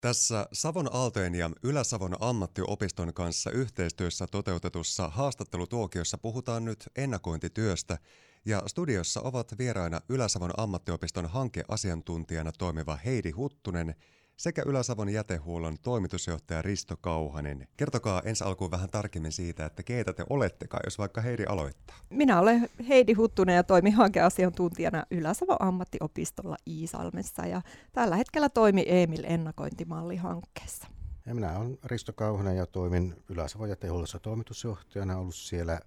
Tässä Savon Aaltojen ja Ylä-Savon ammattiopiston kanssa yhteistyössä toteutetussa haastattelutuokiossa puhutaan nyt ennakointityöstä ja studiossa ovat vieraina Ylä-Savon ammattiopiston hankeasiantuntijana toimiva Heidi Huttunen sekä Ylä-Savon jätehuollon toimitusjohtaja Risto Kauhanen. Kertokaa ensi alkuun vähän tarkemmin siitä, että keitä te olettekaan, jos vaikka Heidi aloittaa. Minä olen Heidi Huttunen ja toimin hankeasiantuntijana Ylä-Savon ammattiopistolla Iisalmessa ja tällä hetkellä toimin Emil ennakointimallihankkeessa. Ja minä olen Risto Kauhanen ja toimin Ylä-Savon jätehuollossa toimitusjohtajana, ollut siellä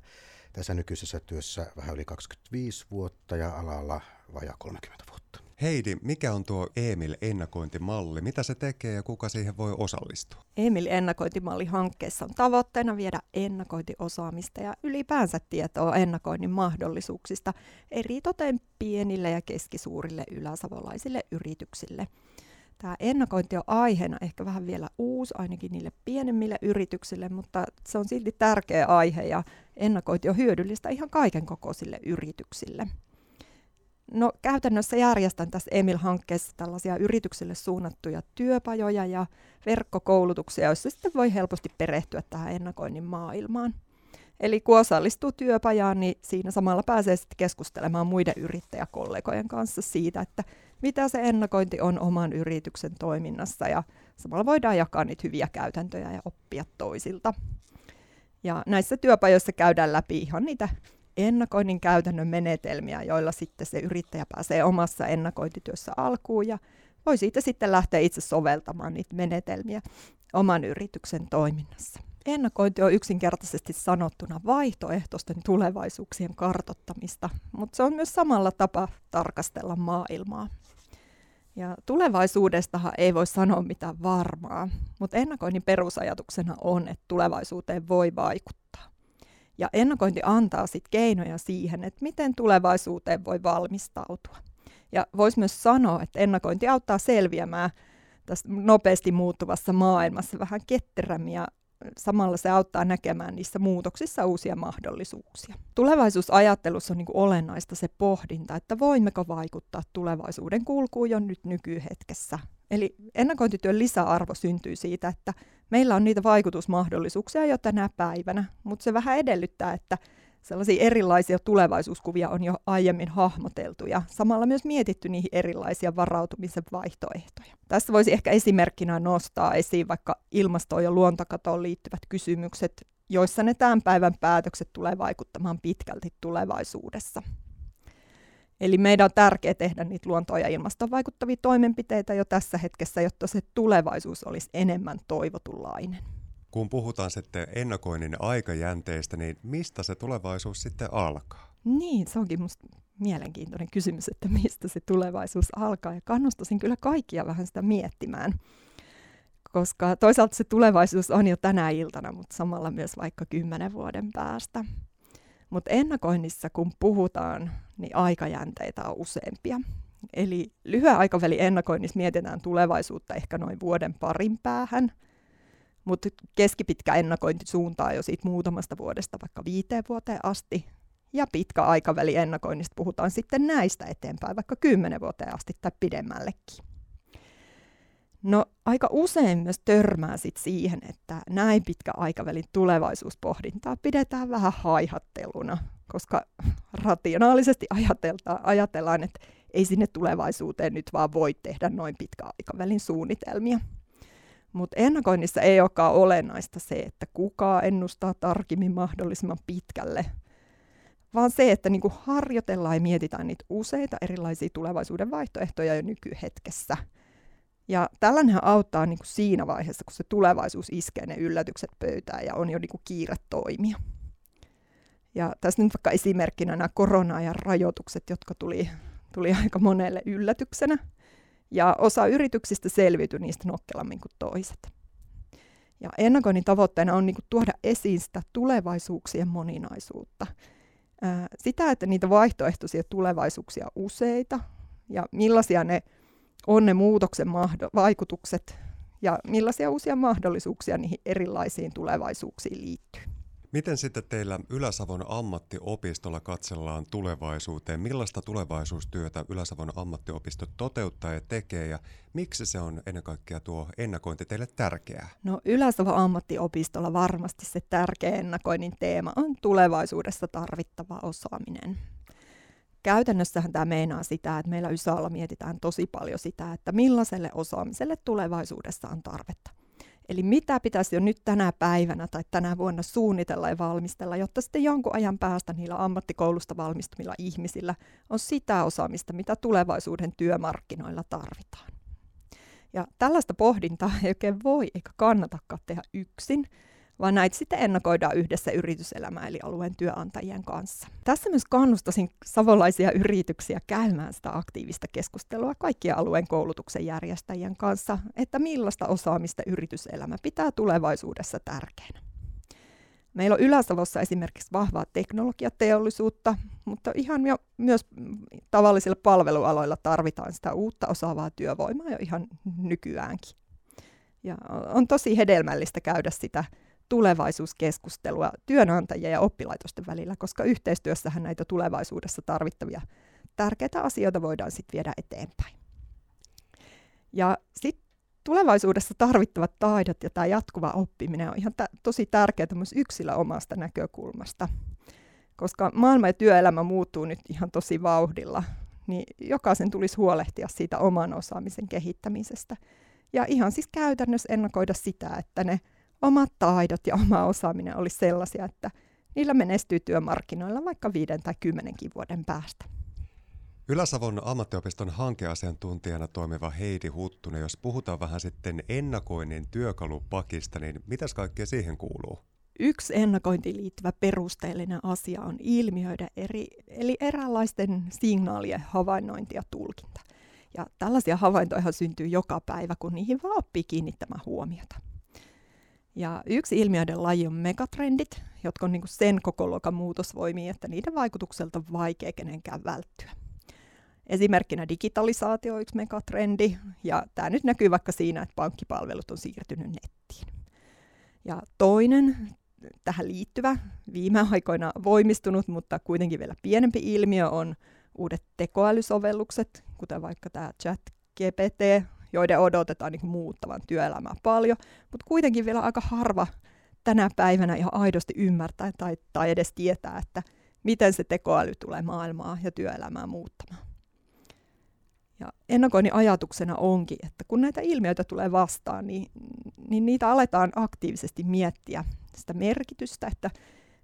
tässä nykyisessä työssä vähän yli 25 vuotta ja alalla vajaa 30 vuotta. Heidi, mikä on tuo Emil-ennakointimalli? Mitä se tekee ja kuka siihen voi osallistua? Emil-ennakointimalli-hankkeessa on tavoitteena viedä ennakointiosaamista ja ylipäänsä tietoa ennakoinnin mahdollisuuksista eritoten pienille ja keskisuurille yläsavolaisille yrityksille. Tämä ennakointi on aiheena ehkä vähän vielä uusi, ainakin niille pienemmille yrityksille, mutta se on silti tärkeä aihe ja ennakointi on hyödyllistä ihan kaiken kokoisille yrityksille. No, käytännössä järjestän tässä Emil-hankkeessa tällaisia yrityksille suunnattuja työpajoja ja verkkokoulutuksia, joissa sitten voi helposti perehtyä tähän ennakoinnin maailmaan. Eli kun osallistuu työpajaan, niin siinä samalla pääsee sitten keskustelemaan muiden yrittäjäkollegojen kanssa siitä, että mitä se ennakointi on oman yrityksen toiminnassa ja samalla voidaan jakaa niitä hyviä käytäntöjä ja oppia toisilta. Ja näissä työpajoissa käydään läpi ihan niitä ennakoinnin käytännön menetelmiä, joilla sitten se yrittäjä pääsee omassa ennakointityössä alkuun ja voi siitä sitten lähteä itse soveltamaan niitä menetelmiä oman yrityksen toiminnassa. Ennakointi on yksinkertaisesti sanottuna vaihtoehtoisten tulevaisuuksien kartoittamista, mutta se on myös samalla tapa tarkastella maailmaa. Ja tulevaisuudestahan ei voi sanoa mitään varmaa, mutta ennakoinnin perusajatuksena on, että tulevaisuuteen voi vaikuttaa. Ja ennakointi antaa sitten keinoja siihen, että miten tulevaisuuteen voi valmistautua. Ja voisi myös sanoa, että ennakointi auttaa selviämään tässä nopeasti muuttuvassa maailmassa vähän ketterämmin ja samalla se auttaa näkemään niissä muutoksissa uusia mahdollisuuksia. Tulevaisuusajattelussa on niin kuin olennaista se pohdinta, että voimmeko vaikuttaa tulevaisuuden kulkuun jo nyt nykyhetkessä. Eli ennakointityön lisäarvo syntyy siitä, että meillä on niitä vaikutusmahdollisuuksia jo tänä päivänä, mutta se vähän edellyttää, että sellaisia erilaisia tulevaisuuskuvia on jo aiemmin hahmoteltu ja samalla myös mietitty niihin erilaisia varautumisen vaihtoehtoja. Tässä voisi ehkä esimerkkinä nostaa esiin vaikka ilmastoon ja luontokatoon liittyvät kysymykset, joissa ne tämän päivän päätökset tulee vaikuttamaan pitkälti tulevaisuudessa. Eli meidän on tärkeää tehdä niitä luontoon ja ilmastoon vaikuttavia toimenpiteitä jo tässä hetkessä, jotta se tulevaisuus olisi enemmän toivotunlainen. Kun puhutaan sitten ennakoinnin aikajänteistä, niin mistä se tulevaisuus sitten alkaa? Niin, se onkin musta mielenkiintoinen kysymys, että mistä se tulevaisuus alkaa. Ja kannustaisin kyllä kaikkia vähän sitä miettimään, koska toisaalta se tulevaisuus on jo tänä iltana, mutta samalla myös vaikka 10 vuoden päästä. Mutta ennakoinnissa, kun puhutaan, niin aikajänteitä on useampia. Eli lyhyen aikavälin ennakoinnissa mietitään tulevaisuutta ehkä noin vuoden parin päähän, mutta keskipitkä ennakointi suuntaa jo siitä muutamasta vuodesta vaikka 5 vuoteen asti, ja pitkä aikaväli ennakoinnista puhutaan sitten näistä eteenpäin vaikka 10 vuoteen asti tai pidemmällekin. No, aika usein myös törmää sit siihen, että näin pitkä aikavälin tulevaisuuspohdintaa pidetään vähän haihatteluna, koska rationaalisesti ajatellaan, että ei sinne tulevaisuuteen nyt vaan voi tehdä noin pitkä aikavälin suunnitelmia. Mutta ennakoinnissa ei olekaan olennaista se, että kuka ennustaa tarkimmin mahdollisimman pitkälle, vaan se, että niinku harjoitellaan ja mietitään niitä useita erilaisia tulevaisuuden vaihtoehtoja jo nykyhetkessä. Ja tällainen auttaa niinku siinä vaiheessa, kun se tulevaisuus iskee ne yllätykset pöytään ja on jo niinku kiire toimia. Ja tässä nyt vaikka esimerkkinä nämä korona-ajan rajoitukset, jotka tuli aika monelle yllätyksenä. Ja osa yrityksistä selviytyi niistä nokkelammin kuin toiset. Ja ennakoinnin tavoitteena on niinku tuoda esiin sitä tulevaisuuksien moninaisuutta. Sitä, että niitä vaihtoehtoisia tulevaisuuksia on useita ja millaisia ne on ne muutoksen vaikutukset ja millaisia uusia mahdollisuuksia niihin erilaisiin tulevaisuuksiin liittyy. Miten sitten teillä Ylä-Savon ammattiopistolla katsellaan tulevaisuuteen? Millaista tulevaisuustyötä Ylä-Savon ammattiopisto toteuttaa ja tekee, ja miksi se on ennen kaikkea tuo ennakointi teille tärkeää? No, Ylä-Savon ammattiopistolla varmasti se tärkeä ennakoinnin teema on tulevaisuudessa tarvittava osaaminen. Käytännössähän tämä meinaa sitä, että meillä Ysalla mietitään tosi paljon sitä, että millaiselle osaamiselle tulevaisuudessa on tarvetta. Eli mitä pitäisi jo nyt tänä päivänä tai tänä vuonna suunnitella ja valmistella, jotta sitten jonkun ajan päästä niillä ammattikoulusta valmistuvilla ihmisillä on sitä osaamista, mitä tulevaisuuden työmarkkinoilla tarvitaan. Ja tällaista pohdintaa ei oikein voi eikä kannatakaan tehdä yksin, vaan näitä sitten ennakoidaan yhdessä yrityselämän eli alueen työnantajien kanssa. Tässä myös kannustaisin savolaisia yrityksiä käymään sitä aktiivista keskustelua kaikkien alueen koulutuksen järjestäjien kanssa, että millaista osaamista yrityselämä pitää tulevaisuudessa tärkeänä. Meillä on Ylä-Savossa esimerkiksi vahvaa teknologiateollisuutta, mutta ihan jo myös tavallisilla palvelualoilla tarvitaan sitä uutta osaavaa työvoimaa jo ihan nykyäänkin. Ja on tosi hedelmällistä käydä sitä tulevaisuuskeskustelua työnantajien ja oppilaitosten välillä, koska yhteistyössähän näitä tulevaisuudessa tarvittavia tärkeitä asioita voidaan sitten viedä eteenpäin. Ja sitten tulevaisuudessa tarvittavat taidot ja tämä jatkuva oppiminen on ihan tosi tärkeää myös yksilön omasta näkökulmasta, koska maailma ja työelämä muuttuu nyt ihan tosi vauhdilla, niin jokaisen tulisi huolehtia siitä oman osaamisen kehittämisestä. Ja ihan siis käytännössä ennakoida sitä, että ne omat taidot ja oma osaaminen olisi sellaisia, että niillä menestyy työmarkkinoilla vaikka 5 tai 10 vuoden päästä. Ylä-Savon ammattiopiston hankeasiantuntijana toimiva Heidi Huttunen, jos puhutaan vähän sitten ennakoinnin työkalupakista, niin mitäs kaikkea siihen kuuluu? Yksi ennakointiin liittyvä perusteellinen asia on ilmiöiden eli eräänlaisten signaalien havainnointi ja tulkinta. Ja tällaisia havaintoja syntyy joka päivä, kun niihin vaan oppii kiinnittämään huomiota. Ja yksi ilmiöiden laji on megatrendit, jotka on sen kokoluokan muutosvoimia, että niiden vaikutukselta on vaikea kenenkään välttyä. Esimerkkinä digitalisaatio on yksi megatrendi, ja tämä nyt näkyy vaikka siinä, että pankkipalvelut on siirtynyt nettiin. Ja toinen tähän liittyvä, viime aikoina voimistunut, mutta kuitenkin vielä pienempi ilmiö on uudet tekoälysovellukset, kuten vaikka tämä chat GPT, joiden odotetaan muuttavan työelämää paljon, mutta kuitenkin vielä aika harva tänä päivänä ihan aidosti ymmärtää tai edes tietää, että miten se tekoäly tulee maailmaa ja työelämää muuttamaan. Ja ennakoinnin ajatuksena onkin, että kun näitä ilmiöitä tulee vastaan, niin niitä aletaan aktiivisesti miettiä sitä merkitystä, että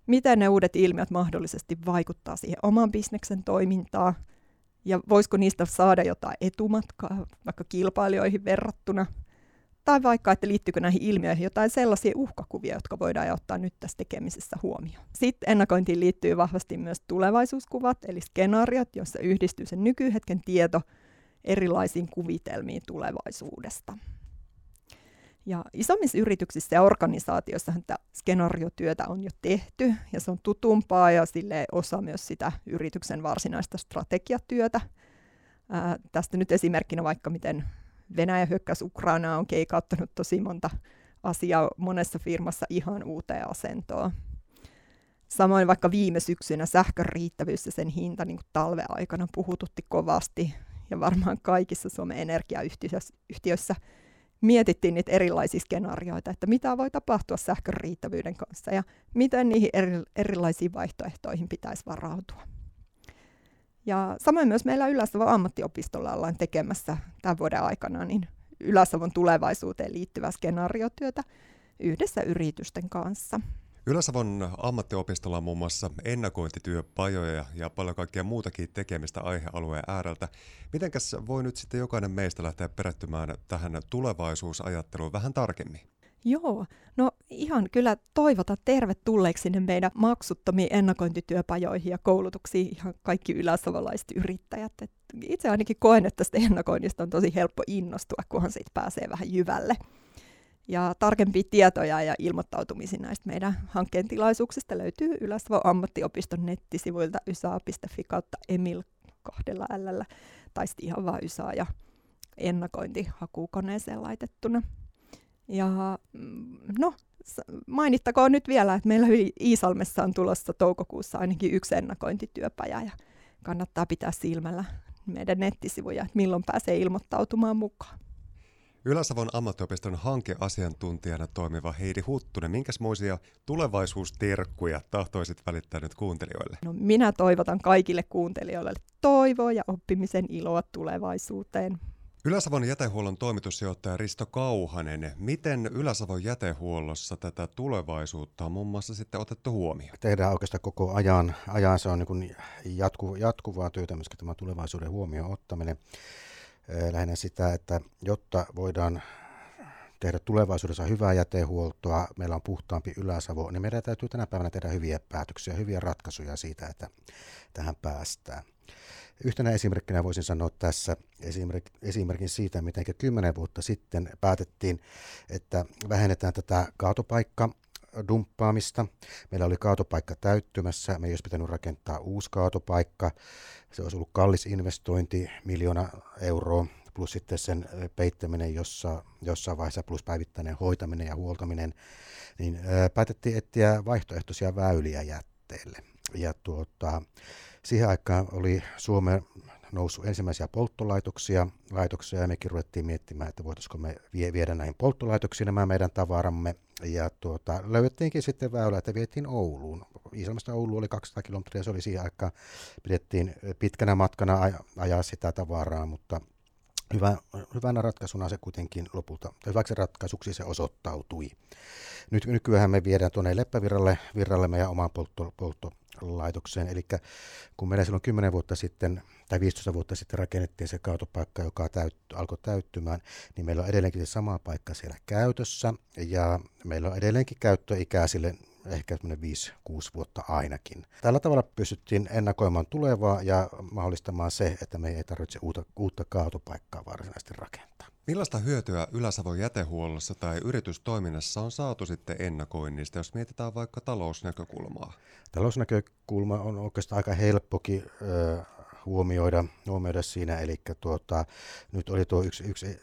miten ne uudet ilmiöt mahdollisesti vaikuttaa siihen oman bisneksen toimintaan, ja voisiko niistä saada jotain etumatkaa vaikka kilpailijoihin verrattuna, tai vaikka, että liittyykö näihin ilmiöihin jotain sellaisia uhkakuvia, jotka voidaan ottaa nyt tässä tekemisessä huomioon. Sitten ennakointiin liittyy vahvasti myös tulevaisuuskuvat, eli skenaariot, joissa yhdistyy sen nykyhetken tieto erilaisiin kuvitelmiin tulevaisuudesta. Ja isommissa yrityksissä ja organisaatioissahan tätä skenaariotyötä on jo tehty, ja se on tutumpaa ja silleen osa myös sitä yrityksen varsinaista strategiatyötä. Tästä nyt esimerkkinä vaikka, miten Venäjä hyökkäys Ukrainaa on keikauttanut tosi monta asiaa monessa firmassa ihan uuteen asentoon. Samoin vaikka viime syksynä sähkön riittävyys ja sen hinta talven aikana puhututti kovasti, ja varmaan kaikissa Suomen energiayhtiöissä mietittiin niitä erilaisia skenaarioita, että mitä voi tapahtua sähkön riittävyyden kanssa ja miten niihin erilaisiin vaihtoehtoihin pitäisi varautua. Ja samoin myös meillä Ylä-Savon ammattiopistolla ollaan tekemässä tämän vuoden aikana niin Ylä-Savon tulevaisuuteen liittyvää skenaariotyötä yhdessä yritysten kanssa. Ylä-Savon ammattiopistolla on muun muassa ennakointityöpajoja ja paljon kaikkea muutakin tekemistä aihealueen ääreltä. Mitenkäs voi nyt sitten jokainen meistä lähteä perehtymään tähän tulevaisuusajatteluun vähän tarkemmin? Joo, no ihan kyllä toivotan tervetulleeksi ne meidän maksuttomiin ennakointityöpajoihin ja koulutuksiin ihan kaikki yläsavolaiset yrittäjät. Et itse ainakin koen, että tästä ennakoinnista on tosi helppo innostua, kunhan siitä pääsee vähän jyvälle. Ja tarkempia tietoja ja ilmoittautumisia näistä meidän hankkeen tilaisuuksista löytyy Ylä-Savon ammattiopiston nettisivuilta ysaa.fi/Emil /L tai sitten ihan vaan Ysaa ja ennakointi hakukoneeseen laitettuna. Ja no, mainittakoon nyt vielä, että meillä Iisalmessa on tulossa toukokuussa ainakin yksi ennakointityöpaja ja kannattaa pitää silmällä meidän nettisivuja, että milloin pääsee ilmoittautumaan mukaan. Ylä-Savon ammattiopiston hankeasiantuntijana toimiva Heidi Huttunen, minkäsmoisia tulevaisuusterkkuja tahtoisit välittää nyt kuuntelijoille? No, minä toivotan kaikille kuuntelijoille toivoa ja oppimisen iloa tulevaisuuteen. Ylä-Savon jätehuollon toimitusjohtaja Risto Kauhanen, miten Ylä-Savon jätehuollossa tätä tulevaisuutta on muun muassa sitten otettu huomioon? Tehdään oikeastaan koko ajan se on niin kuin jatkuvaa työtä myöskin tämä tulevaisuuden huomioon ottaminen. Lähinnä sitä, että jotta voidaan tehdä tulevaisuudessa hyvää jätehuoltoa, meillä on puhtaampi Ylä-Savo, niin meidän täytyy tänä päivänä tehdä hyviä päätöksiä, hyviä ratkaisuja siitä, että tähän päästään. Yhtenä esimerkkinä voisin sanoa tässä esimerkin siitä, miten 10 vuotta sitten päätettiin, että vähennetään tätä kaatopaikkadumppaamista. Meillä oli kaatopaikka täyttymässä, me ei olisi pitänyt rakentaa uusi kaatopaikka. Se olisi ollut kallis investointi, 1 000 000 euroa, plus sitten sen peittäminen jossain vaiheessa, plus päivittäinen hoitaminen ja huoltaminen. Niin päätettiin etsiä vaihtoehtoisia väyliä jätteelle. Ja siihen aikaan oli Suomeen noussut ensimmäisiä polttolaitoksia ja mekin ruvettiin miettimään, että voitaisiko me viedä näihin polttolaitoksiin nämä meidän tavaramme. Ja löydettiinkin sitten väylä, että vietiin Ouluun. Iisalmesta Oulu oli 200 kilometriä, se oli siihen aikaan. Pidettiin pitkänä matkana ajaa sitä tavaraa, mutta hyvänä ratkaisuna se kuitenkin lopulta, tai hyväksi ratkaisuksi se osoittautui. Nyt nykyään me viedään tuonne Leppävirralle meidän omaan polttolaitokseen. Eli kun meillä silloin 10 vuotta sitten tai 15 vuotta sitten rakennettiin se kaatopaikka, joka alkoi täyttymään, niin meillä on edelleenkin se sama paikka siellä käytössä ja meillä on edelleenkin käyttöikää sille ehkä 5-6 vuotta ainakin. Tällä tavalla pystyttiin ennakoimaan tulevaa ja mahdollistamaan se, että me ei tarvitse uutta kaatopaikkaa varsinaisesti rakentaa. Millaista hyötyä Ylä-Savon jätehuollossa tai yritystoiminnassa on saatu sitten ennakoinnista, jos mietitään vaikka talousnäkökulmaa? Talousnäkökulma on oikeastaan aika helppokin huomioida siinä, eli nyt oli tuo yksi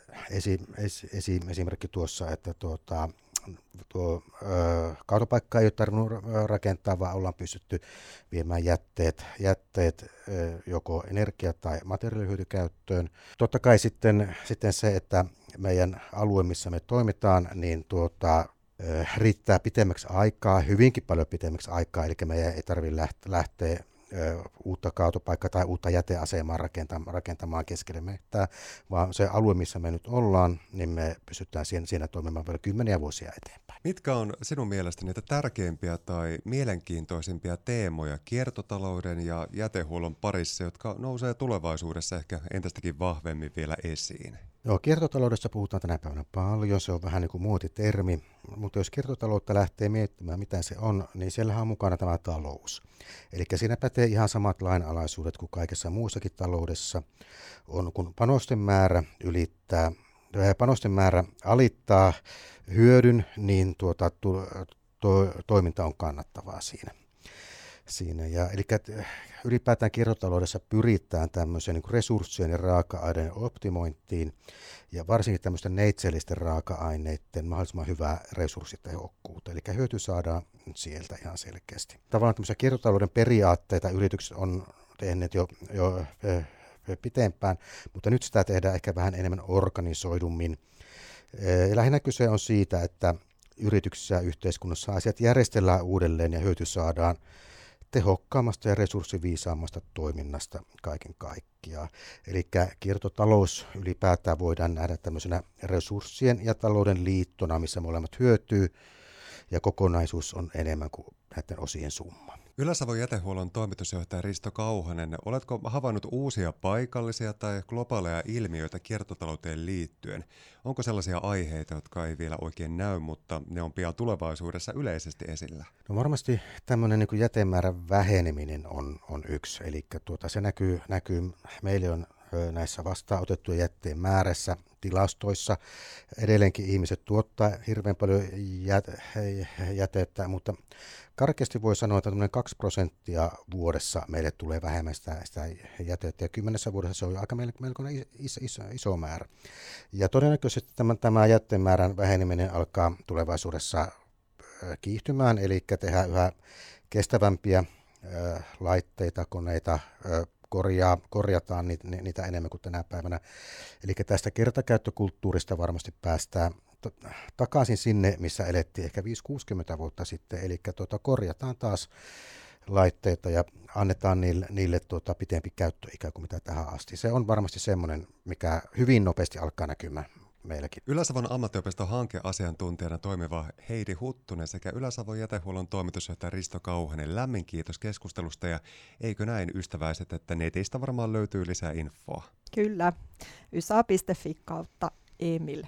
esimerkki tuossa, että kaatopaikkaa ei ole tarvinnut rakentaa, vaan ollaan pystytty viemään jätteet joko energia- tai materiaalihyötykäyttöön. Totta kai sitten se, että meidän alue, missä me toimitaan, niin riittää pitemmäksi aikaa, hyvinkin paljon pitemmäksi aikaa, eli meidän ei tarvitse lähteä uutta kaatopaikkaa tai uutta jäteasemaa rakentamaan keskelle mehtää, vaan se alue, missä me nyt ollaan, niin me pystytään siinä toimimaan vielä 10 vuosia eteenpäin. Mitkä on sinun mielestäsi niitä tärkeimpiä tai mielenkiintoisimpia teemoja kiertotalouden ja jätehuollon parissa, jotka nousee tulevaisuudessa ehkä entistäkin vahvemmin vielä esiin? Joo, kiertotaloudessa puhutaan tänä päivänä paljon, se on vähän niin kuin muotitermi, mutta jos kiertotaloutta lähtee miettimään, mitä se on, niin siellähän on mukana tämä talous. Eli siinä pätee ihan samat lainalaisuudet kuin kaikessa muussakin taloudessa, on kun panosten määrä alittaa hyödyn, niin toiminta on kannattavaa siinä. Eli ylipäätään kiertotaloudessa pyritään tämmöiseen niin resurssien ja raaka-aineiden optimointiin ja varsinkin tämmöisten neitsellisten raaka-aineiden mahdollisimman hyvää resurssitehokkuutta. Eli hyöty saadaan sieltä ihan selkeästi. Tavallaan tämmöisiä kiertotalouden periaatteita yritykset on tehneet jo pitempään, mutta nyt sitä tehdään ehkä vähän enemmän organisoidummin. Lähinnä kyse on siitä, että yrityksissä ja yhteiskunnassa asiat järjestellään uudelleen ja hyöty saadaan tehokkaammasta ja resurssiviisaammasta toiminnasta kaiken kaikkiaan. Eli kiertotalous ylipäätään voidaan nähdä tämmöisenä resurssien ja talouden liittona, missä molemmat hyötyy ja kokonaisuus on enemmän kuin näiden osien summa. Ylä-Savon jätehuollon toimitusjohtaja Risto Kauhanen, oletko havainnut uusia paikallisia tai globaaleja ilmiöitä kiertotalouteen liittyen? Onko sellaisia aiheita, jotka ei vielä oikein näy, mutta ne on pian tulevaisuudessa yleisesti esillä? No varmasti tämmöinen niin kuin jätemäärän väheneminen on yksi, eli se näkyy meillä on näissä vastaanotettujen jätteen määrässä tilastoissa. Edelleenkin ihmiset tuottaa hirveän paljon jätettä, mutta karkeasti voi sanoa, että 2% vuodessa meille tulee vähemmän sitä jätettä, ja 10 vuodessa se on aika melkoinen iso määrä. Ja todennäköisesti tämä jätteen määrän väheneminen alkaa tulevaisuudessa kiihtymään, eli tehdään yhä kestävämpiä laitteita, koneita, korjataan niitä enemmän kuin tänä päivänä. Eli tästä kertakäyttökulttuurista varmasti päästään takaisin sinne, missä elettiin ehkä 5-60 vuotta sitten, eli korjataan taas laitteita ja annetaan niille pitempi käyttöikä kuin mitä tähän asti. Se on varmasti semmoinen, mikä hyvin nopeasti alkaa näkymään meilläkin. Ylä-Savon ammattiopiston hankeasiantuntijana toimiva Heidi Huttunen sekä Ylä-Savon jätehuollon toimitusjohtaja Risto Kauhanen. Lämmin kiitos keskustelusta ja eikö näin ystäväiset, että netistä varmaan löytyy lisää infoa? Kyllä, ysa.fi/Emil.